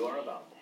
you are about.